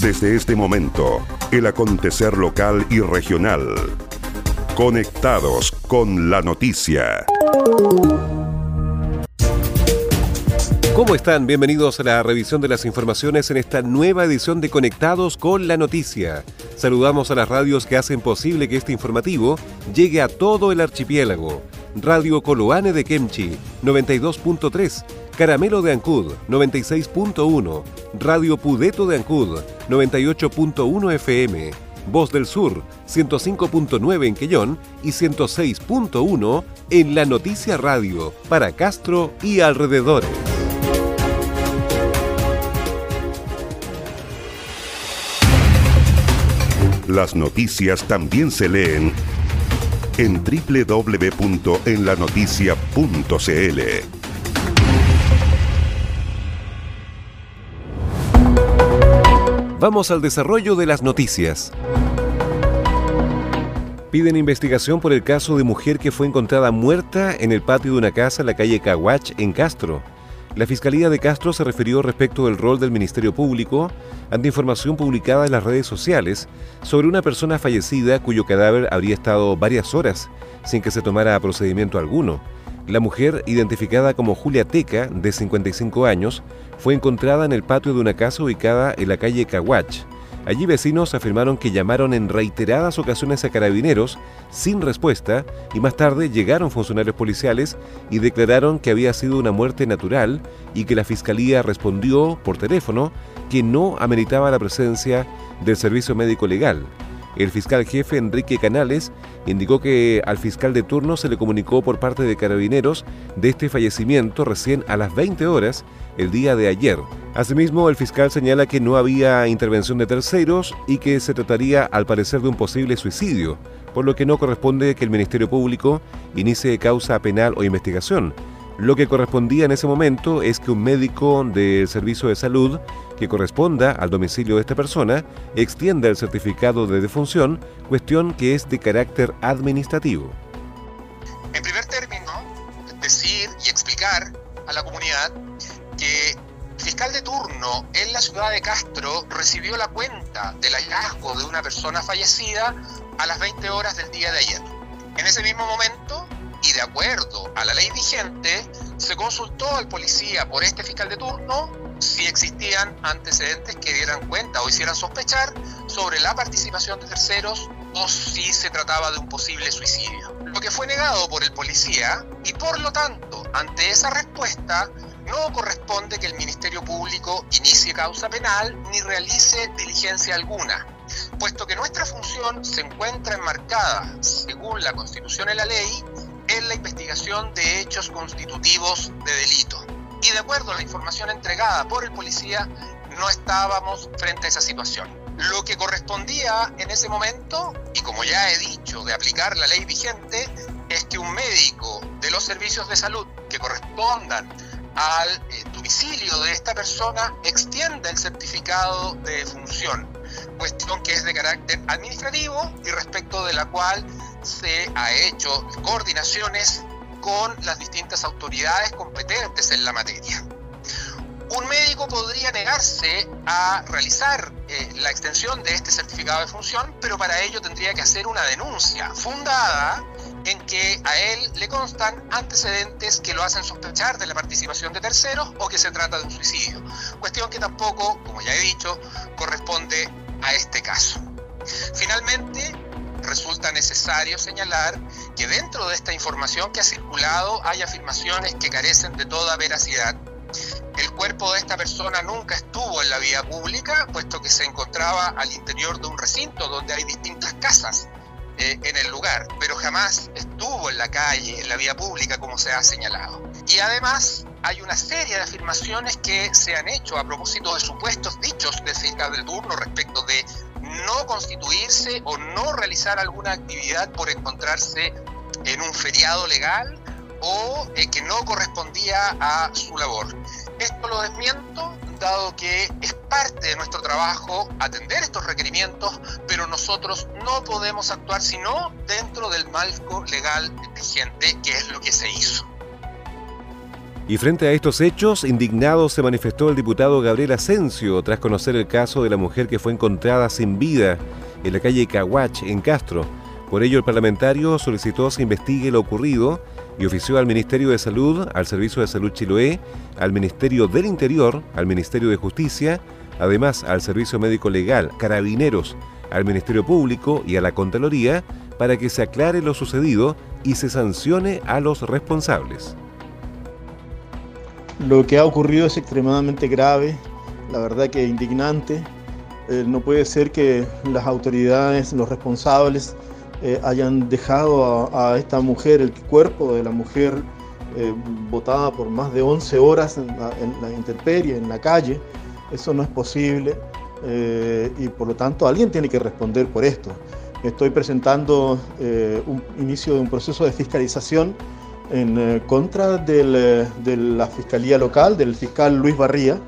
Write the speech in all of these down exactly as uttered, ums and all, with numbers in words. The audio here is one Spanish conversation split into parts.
Desde este momento, el acontecer local y regional. Conectados con la noticia. ¿Cómo están? Bienvenidos a la revisión de las informaciones en esta nueva edición de Conectados con la Noticia. Saludamos a las radios que hacen posible que este informativo llegue a todo el archipiélago. Radio Coloane de Kemchi, noventa y dos punto tres, Caramelo de Ancud, noventa y seis punto uno, Radio Pudeto de Ancud, noventa y ocho punto uno F M, Voz del Sur, ciento cinco punto nueve en Quellón y ciento seis punto uno en La Noticia Radio, para Castro y alrededores. Las noticias también se leen en doble u doble u doble u punto en la noticia punto c l. Vamos al desarrollo de las noticias. Piden investigación por el caso de mujer que fue encontrada muerta en el patio de una casa en la calle Cahuach, en Castro. La Fiscalía de Castro se refirió respecto del rol del Ministerio Público ante información publicada en las redes sociales sobre una persona fallecida cuyo cadáver habría estado varias horas sin que se tomara procedimiento alguno. La mujer, identificada como Julia Teca, de cincuenta y cinco años, fue encontrada en el patio de una casa ubicada en la calle Cahuach. Allí vecinos afirmaron que llamaron en reiteradas ocasiones a carabineros sin respuesta y más tarde llegaron funcionarios policiales y declararon que había sido una muerte natural y que la Fiscalía respondió por teléfono que no ameritaba la presencia del servicio médico legal. El fiscal jefe Enrique Canales indicó que al fiscal de turno se le comunicó por parte de carabineros de este fallecimiento recién a las veinte horas el día de ayer. Asimismo, el fiscal señala que no había intervención de terceros y que se trataría al parecer de un posible suicidio, por lo que no corresponde que el Ministerio Público inicie causa penal o investigación. Lo que correspondía en ese momento es que un médico del servicio de salud que corresponda al domicilio de esta persona extienda el certificado de defunción, cuestión que es de carácter administrativo. En primer término, decir y explicar a la comunidad que el fiscal de turno en la ciudad de Castro recibió la cuenta del hallazgo de una persona fallecida a las veinte horas del día de ayer. En ese mismo momento, y de acuerdo a la ley vigente, se consultó al policía por este fiscal de turno si existían antecedentes que dieran cuenta o hicieran sospechar sobre la participación de terceros o si se trataba de un posible suicidio. Lo que fue negado por el policía y, por lo tanto, ante esa respuesta, no corresponde que el Ministerio Público inicie causa penal ni realice diligencia alguna, puesto que nuestra función se encuentra enmarcada, según la Constitución y la ley, en la investigación de hechos constitutivos de delito. Y de acuerdo a la información entregada por el policía, no estábamos frente a esa situación. Lo que correspondía en ese momento, y como ya he dicho, de aplicar la ley vigente, es que un médico de los servicios de salud que correspondan al eh, domicilio de esta persona extienda el certificado de defunción, cuestión que es de carácter administrativo y respecto de la cual se ha hecho coordinaciones con las distintas autoridades competentes en la materia. Un médico podría negarse a realizar eh, la extensión de este certificado de función, pero para ello tendría que hacer una denuncia fundada en que a él le constan antecedentes que lo hacen sospechar de la participación de terceros o que se trata de un suicidio, cuestión que tampoco, como ya he dicho, corresponde a este caso. Finalmente, resulta necesario señalar que dentro de esta información que ha circulado hay afirmaciones que carecen de toda veracidad. El cuerpo de esta persona nunca estuvo en la vía pública, puesto que se encontraba al interior de un recinto donde hay distintas casas eh, en el lugar, pero jamás estuvo en la calle, en la vía pública, como se ha señalado. Y además hay una serie de afirmaciones que se han hecho a propósito de supuestos dichos del fiscal del turno respecto de no constituirse o no realizar alguna actividad por encontrarse en un feriado legal o eh, que no correspondía a su labor. Esto lo desmiento, dado que es parte de nuestro trabajo atender estos requerimientos, pero nosotros no podemos actuar sino dentro del marco legal vigente, que es lo que se hizo. Y frente a estos hechos, indignado se manifestó el diputado Gabriel Ascencio tras conocer el caso de la mujer que fue encontrada sin vida en la calle Cahuach, en Castro. Por ello, el parlamentario solicitó se investigue lo ocurrido y ofició al Ministerio de Salud, al Servicio de Salud Chiloé, al Ministerio del Interior, al Ministerio de Justicia, además al Servicio Médico Legal, Carabineros, al Ministerio Público y a la Contraloría para que se aclare lo sucedido y se sancione a los responsables. Lo que ha ocurrido es extremadamente grave, la verdad que indignante. Eh, no puede ser que las autoridades, los responsables, eh, hayan dejado a, a esta mujer, el cuerpo de la mujer, eh, botada por más de once horas en la, en la intemperie, en la calle. Eso no es posible eh, y por lo tanto alguien tiene que responder por esto. Estoy presentando eh, un inicio de un proceso de fiscalización en eh, contra del, de la Fiscalía Local, del fiscal Luis Barría,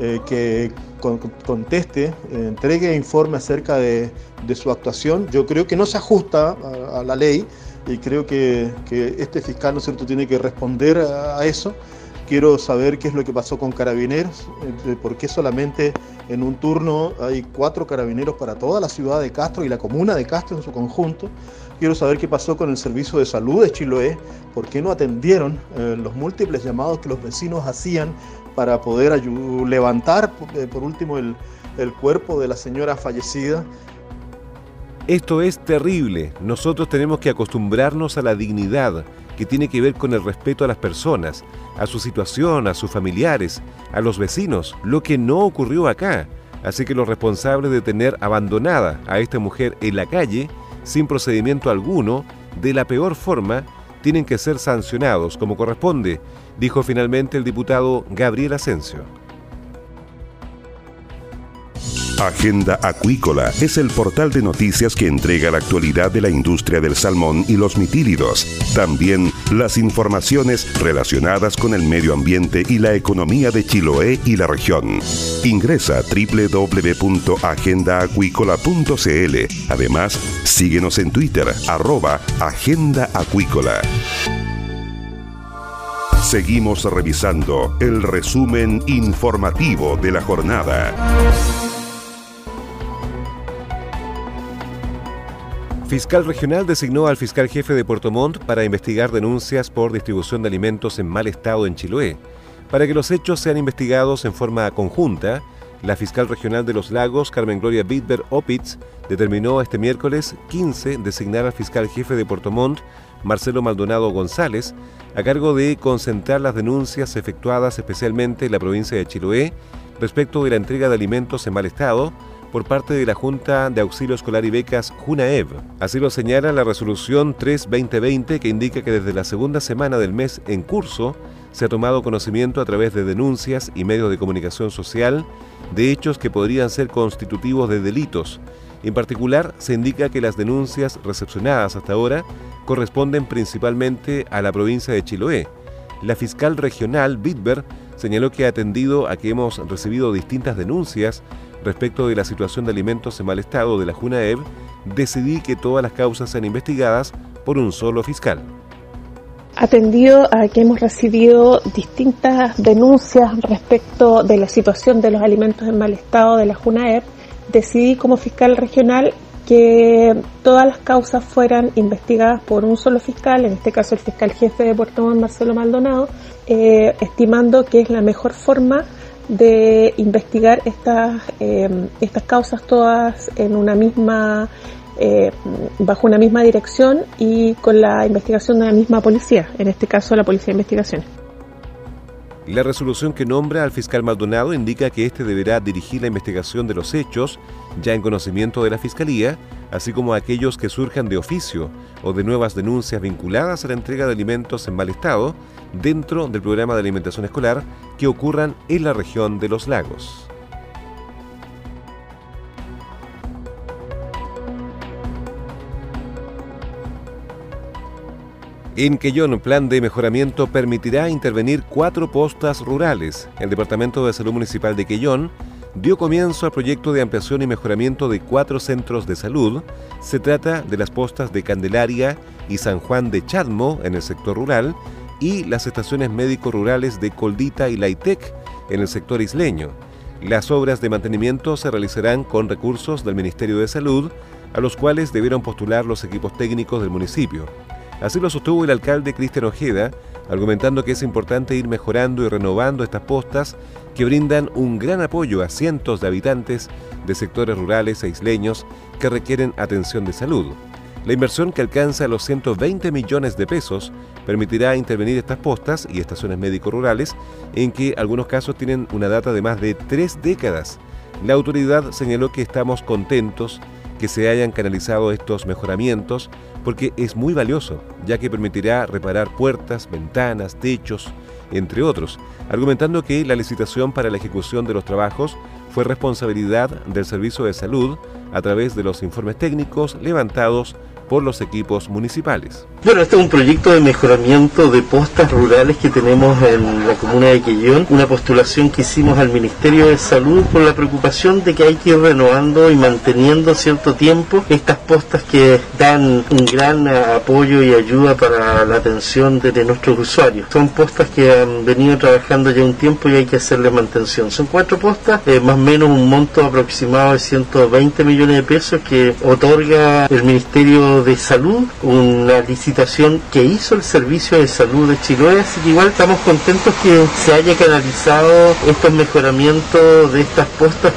eh, que con, conteste, eh, entregue informe acerca de, de su actuación. Yo creo que no se ajusta a, a la ley y creo que, que este fiscal, ¿no es cierto?, tiene que responder a, a eso. Quiero saber qué es lo que pasó con Carabineros, eh, por qué solamente en un turno hay cuatro carabineros para toda la ciudad de Castro y la comuna de Castro en su conjunto. Quiero saber qué pasó con el Servicio de Salud de Chiloé, por qué no atendieron eh, los múltiples llamados que los vecinos hacían para poder ayu- levantar, eh, por último, el, el cuerpo de la señora fallecida. Esto es terrible. Nosotros tenemos que acostumbrarnos a la dignidad, que tiene que ver con el respeto a las personas, a su situación, a sus familiares, a los vecinos, lo que no ocurrió acá. Así que los responsables de tener abandonada a esta mujer en la calle, sin procedimiento alguno, de la peor forma, tienen que ser sancionados como corresponde, dijo finalmente el diputado Gabriel Ascencio. Agenda Acuícola es el portal de noticias que entrega la actualidad de la industria del salmón y los mitílidos. También las informaciones relacionadas con el medio ambiente y la economía de Chiloé y la región. Ingresa a doble u doble u doble u punto agenda acuícola punto c l. Además, síguenos en Twitter, arroba Agenda Acuícola. Seguimos revisando el resumen informativo de la jornada. Fiscal regional designó al fiscal jefe de Puerto Montt para investigar denuncias por distribución de alimentos en mal estado en Chiloé. Para que los hechos sean investigados en forma conjunta, la fiscal regional de Los Lagos, Carmen Gloria Bidber Opitz, determinó este miércoles quince designar al fiscal jefe de Puerto Montt, Marcelo Maldonado González, a cargo de concentrar las denuncias efectuadas especialmente en la provincia de Chiloé respecto de la entrega de alimentos en mal estado por parte de la Junta de Auxilio Escolar y Becas JUNAEB. Así lo señala la resolución tres barra veinte veinte que indica que desde la segunda semana del mes en curso se ha tomado conocimiento a través de denuncias y medios de comunicación social de hechos que podrían ser constitutivos de delitos. En particular, se indica que las denuncias recepcionadas hasta ahora corresponden principalmente a la provincia de Chiloé. La fiscal regional, Bidber, señaló que ha atendido a que hemos recibido distintas denuncias respecto de la situación de alimentos en mal estado de la JUNAEB, decidí que todas las causas sean investigadas por un solo fiscal. Atendido a que hemos recibido distintas denuncias respecto de la situación de los alimentos en mal estado de la JUNAEB, decidí como fiscal regional que todas las causas fueran investigadas por un solo fiscal, en este caso el fiscal jefe de Puerto Montt, Marcelo Maldonado, eh, estimando que es la mejor forma de investigar estas eh, estas causas todas en una misma eh, bajo una misma dirección y con la investigación de la misma policía, en este caso la Policía de Investigaciones. La resolución que nombra al fiscal Maldonado indica que este deberá dirigir la investigación de los hechos ya en conocimiento de la Fiscalía, así como aquellos que surjan de oficio o de nuevas denuncias vinculadas a la entrega de alimentos en mal estado dentro del programa de alimentación escolar que ocurran en la región de Los Lagos. En Quellón, plan de mejoramiento permitirá intervenir cuatro postas rurales. El Departamento de Salud Municipal de Quellón dio comienzo al proyecto de ampliación y mejoramiento de cuatro centros de salud. Se trata de las postas de Candelaria y San Juan de Chadmo en el sector rural, y las estaciones médico-rurales de Coldita y Laitec en el sector isleño. Las obras de mantenimiento se realizarán con recursos del Ministerio de Salud, a los cuales debieron postular los equipos técnicos del municipio. Así lo sostuvo el alcalde Cristian Ojeda, argumentando que es importante ir mejorando y renovando estas postas que brindan un gran apoyo a cientos de habitantes de sectores rurales e isleños que requieren atención de salud. La inversión, que alcanza los ciento veinte millones de pesos, permitirá intervenir estas postas y estaciones médico-rurales, en que algunos casos tienen una data de más de tres décadas. La autoridad señaló que estamos contentos que se hayan canalizado estos mejoramientos, porque es muy valioso, ya que permitirá reparar puertas, ventanas, techos, entre otros, argumentando que la licitación para la ejecución de los trabajos fue responsabilidad del Servicio de Salud a través de los informes técnicos levantados por los equipos municipales. Bueno, este es un proyecto de mejoramiento de postas rurales que tenemos en la comuna de Quellón, una postulación que hicimos al Ministerio de Salud por la preocupación de que hay que ir renovando y manteniendo cierto tiempo estas postas que dan un gran apoyo y ayuda para la atención de, de nuestros usuarios. Son postas que han venido trabajando ya un tiempo y hay que hacerle mantención. Son cuatro postas, eh, más o menos un monto aproximado de ciento veinte millones de pesos que otorga el Ministerio de Salud, una licitación que hizo el Servicio de Salud de Chiloé, así que igual estamos contentos que se haya canalizado estos mejoramientos de estas postas.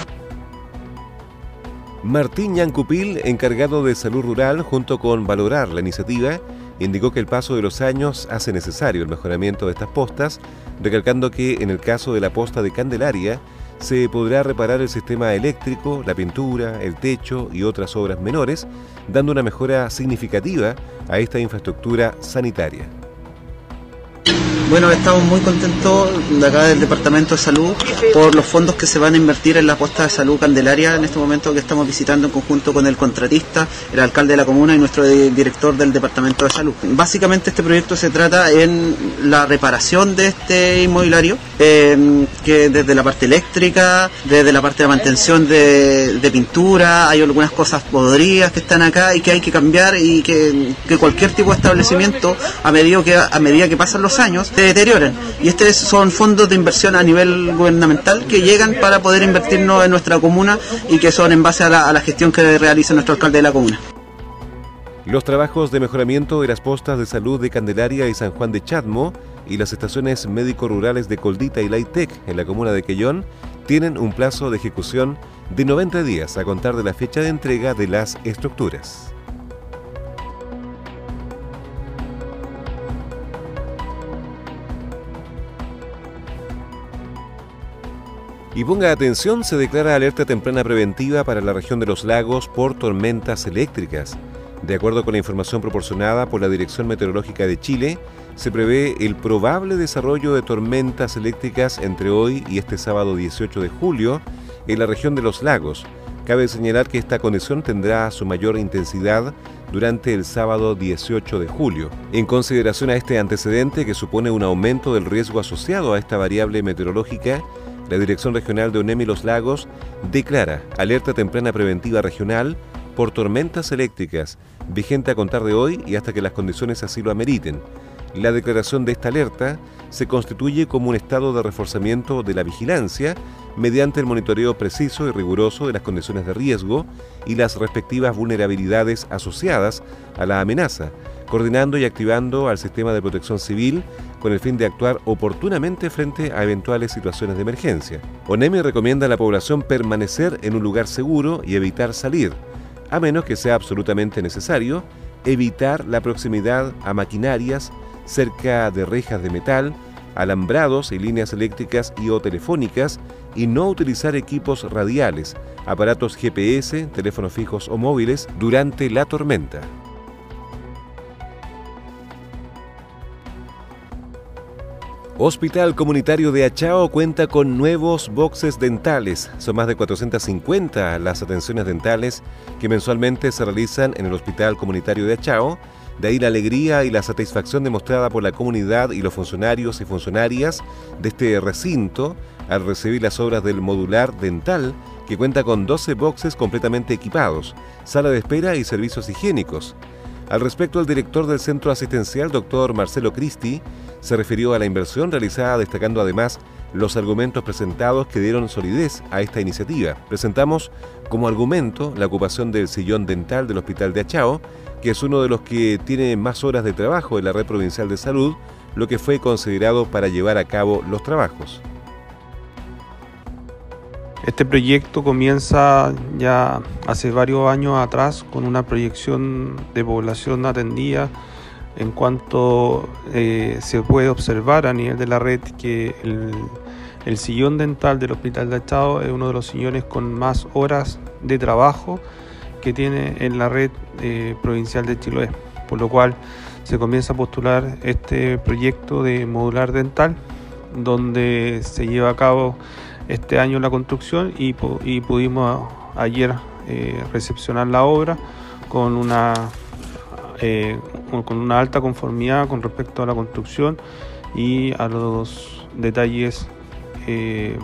Martín Yancupil, encargado de Salud Rural, junto con valorar la iniciativa, indicó que el paso de los años hace necesario el mejoramiento de estas postas, recalcando que en el caso de la posta de Candelaria se podrá reparar el sistema eléctrico, la pintura, el techo y otras obras menores, dando una mejora significativa a esta infraestructura sanitaria. Bueno, estamos muy contentos de acá del Departamento de Salud por los fondos que se van a invertir en la posta de salud Candelaria en este momento, que estamos visitando en conjunto con el contratista, el alcalde de la comuna y nuestro director del Departamento de Salud. Básicamente este proyecto se trata en la reparación de este inmobiliario, eh, que desde la parte eléctrica, desde la parte de mantención de, de pintura, hay algunas cosas podridas que están acá y que hay que cambiar, y que, que cualquier tipo de establecimiento a medida que, a medida que pasan los años se deterioran, y estos son fondos de inversión a nivel gubernamental que llegan para poder invertirnos en nuestra comuna y que son en base a la, a la gestión que realiza nuestro alcalde de la comuna. Los trabajos de mejoramiento de las postas de salud de Candelaria y San Juan de Chadmo y las estaciones médico-rurales de Coldita y Laitec en la comuna de Quellón tienen un plazo de ejecución de noventa días a contar de la fecha de entrega de las estructuras. Y ponga atención, se declara alerta temprana preventiva para la región de Los Lagos por tormentas eléctricas. De acuerdo con la información proporcionada por la Dirección Meteorológica de Chile, se prevé el probable desarrollo de tormentas eléctricas entre hoy y este sábado dieciocho de julio en la región de Los Lagos. Cabe señalar que esta condición tendrá su mayor intensidad durante el sábado dieciocho de julio. En consideración a este antecedente, que supone un aumento del riesgo asociado a esta variable meteorológica, la Dirección Regional de Onemi Los Lagos declara alerta temprana preventiva regional por tormentas eléctricas, vigente a contar de hoy y hasta que las condiciones así lo ameriten. La declaración de esta alerta se constituye como un estado de reforzamiento de la vigilancia mediante el monitoreo preciso y riguroso de las condiciones de riesgo y las respectivas vulnerabilidades asociadas a la amenaza, coordinando y activando al sistema de protección civil con el fin de actuar oportunamente frente a eventuales situaciones de emergencia. Onemi recomienda a la población permanecer en un lugar seguro y evitar salir, a menos que sea absolutamente necesario, evitar la proximidad a maquinarias, cerca de rejas de metal, alambrados y líneas eléctricas y o telefónicas, y no utilizar equipos radiales, aparatos G P S, teléfonos fijos o móviles durante la tormenta. Hospital Comunitario de Achao cuenta con nuevos boxes dentales. Son más de cuatrocientas cincuenta las atenciones dentales que mensualmente se realizan en el Hospital Comunitario de Achao. De ahí la alegría y la satisfacción demostrada por la comunidad y los funcionarios y funcionarias de este recinto al recibir las obras del modular dental, que cuenta con doce boxes completamente equipados, sala de espera y servicios higiénicos. Al respecto, el director del centro asistencial, doctor Marcelo Cristi, se refirió a la inversión realizada, destacando además los argumentos presentados que dieron solidez a esta iniciativa. Presentamos como argumento la ocupación del sillón dental del Hospital de Achao, que es uno de los que tiene más horas de trabajo en la Red Provincial de Salud, lo que fue considerado para llevar a cabo los trabajos. Este proyecto comienza ya hace varios años atrás con una proyección de población atendida en cuanto eh, se puede observar a nivel de la red que el, el sillón dental del Hospital de Achao es uno de los sillones con más horas de trabajo que tiene en la red eh, provincial de Chiloé, por lo cual se comienza a postular este proyecto de modular dental, donde se lleva a cabo este año la construcción y, y pudimos ayer eh, recepcionar la obra con una, eh, con una alta conformidad con respecto a la construcción y a los detalles eh,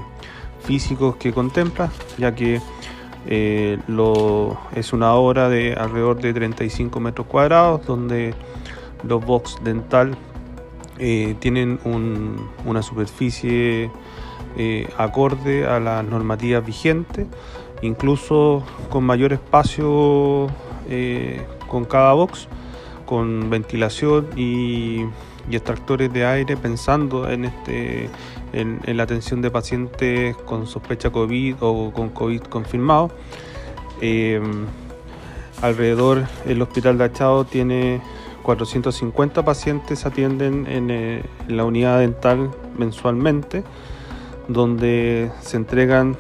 físicos que contempla, ya que eh, lo, es una obra de alrededor de treinta y cinco metros cuadrados donde los box dental eh, tienen un, una superficie Eh, acorde a las normativas vigentes, incluso con mayor espacio eh, con cada box, con ventilación y, y extractores de aire, pensando en, este, en, en la atención de pacientes con sospecha COVID o con COVID confirmado. Eh, alrededor el Hospital de Achao tiene cuatrocientos cincuenta pacientes, atienden en, eh, en la unidad dental mensualmente, donde se entregan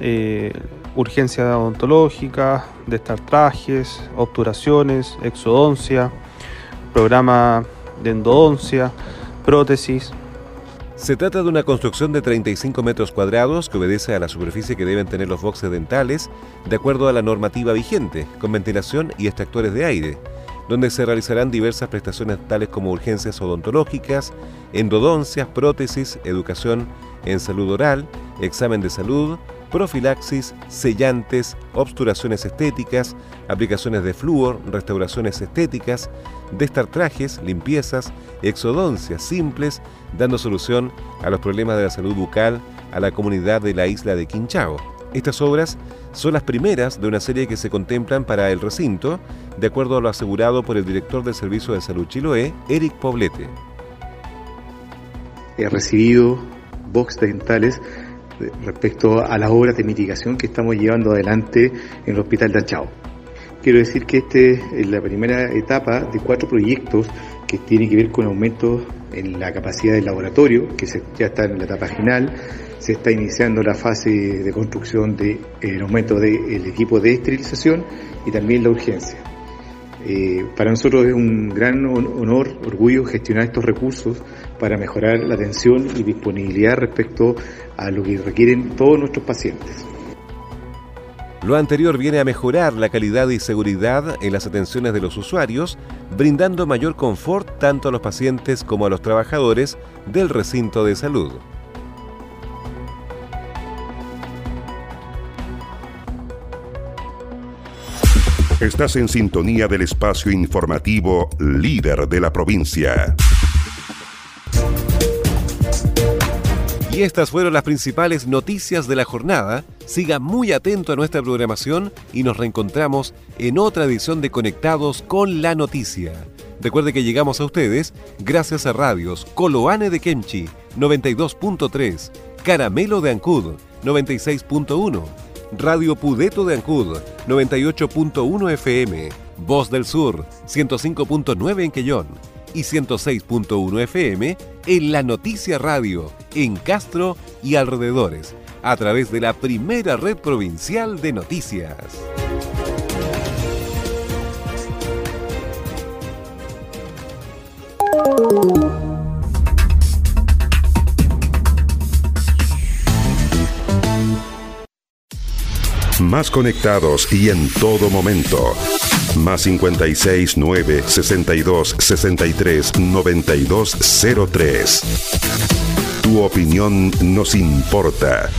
eh, urgencias odontológicas, destartrajes, obturaciones, exodoncia, programa de endodoncia, prótesis. Se trata de una construcción de treinta y cinco metros cuadrados que obedece a la superficie que deben tener los boxes dentales de acuerdo a la normativa vigente, con ventilación y extractores de aire, donde se realizarán diversas prestaciones tales como urgencias odontológicas, endodoncias, prótesis, educación en salud oral, examen de salud, profilaxis, sellantes, obturaciones estéticas, aplicaciones de flúor, restauraciones estéticas, destartrajes, limpiezas, exodoncias simples, dando solución a los problemas de la salud bucal a la comunidad de la isla de Quinchao. Estas obras son las primeras de una serie que se contemplan para el recinto, de acuerdo a lo asegurado por el director del Servicio de Salud Chiloé, Eric Poblete. He recibido box dentales respecto a las obras de mitigación que estamos llevando adelante en el Hospital de Achao. Quiero decir que esta es la primera etapa de cuatro proyectos que tienen que ver con aumentos en la capacidad del laboratorio, que se, ya está en la etapa final. Se está iniciando la fase de construcción del de, aumento del de, equipo de esterilización y también la urgencia. Eh, para nosotros es un gran honor, orgullo gestionar estos recursos para mejorar la atención y disponibilidad respecto a lo que requieren todos nuestros pacientes. Lo anterior viene a mejorar la calidad y seguridad en las atenciones de los usuarios, brindando mayor confort tanto a los pacientes como a los trabajadores del recinto de salud. Estás en sintonía del espacio informativo líder de la provincia. Y estas fueron las principales noticias de la jornada. Siga muy atento a nuestra programación y nos reencontramos en otra edición de Conectados con la Noticia. Recuerde que llegamos a ustedes gracias a radios Coloane de Kemchi, noventa y dos punto tres, Caramelo de Ancud, noventa y seis punto uno, Radio Pudeto de Ancud, noventa y ocho punto uno F M, Voz del Sur, ciento cinco punto nueve en Quellón y ciento seis punto uno F M en La Noticia Radio, en Castro y alrededores, a través de la primera red provincial de noticias. Más conectados y en todo momento. Más cincuenta y seis, nueve, sesenta y dos, sesenta y tres, noventa y dos, cero tres. Tu opinión nos importa.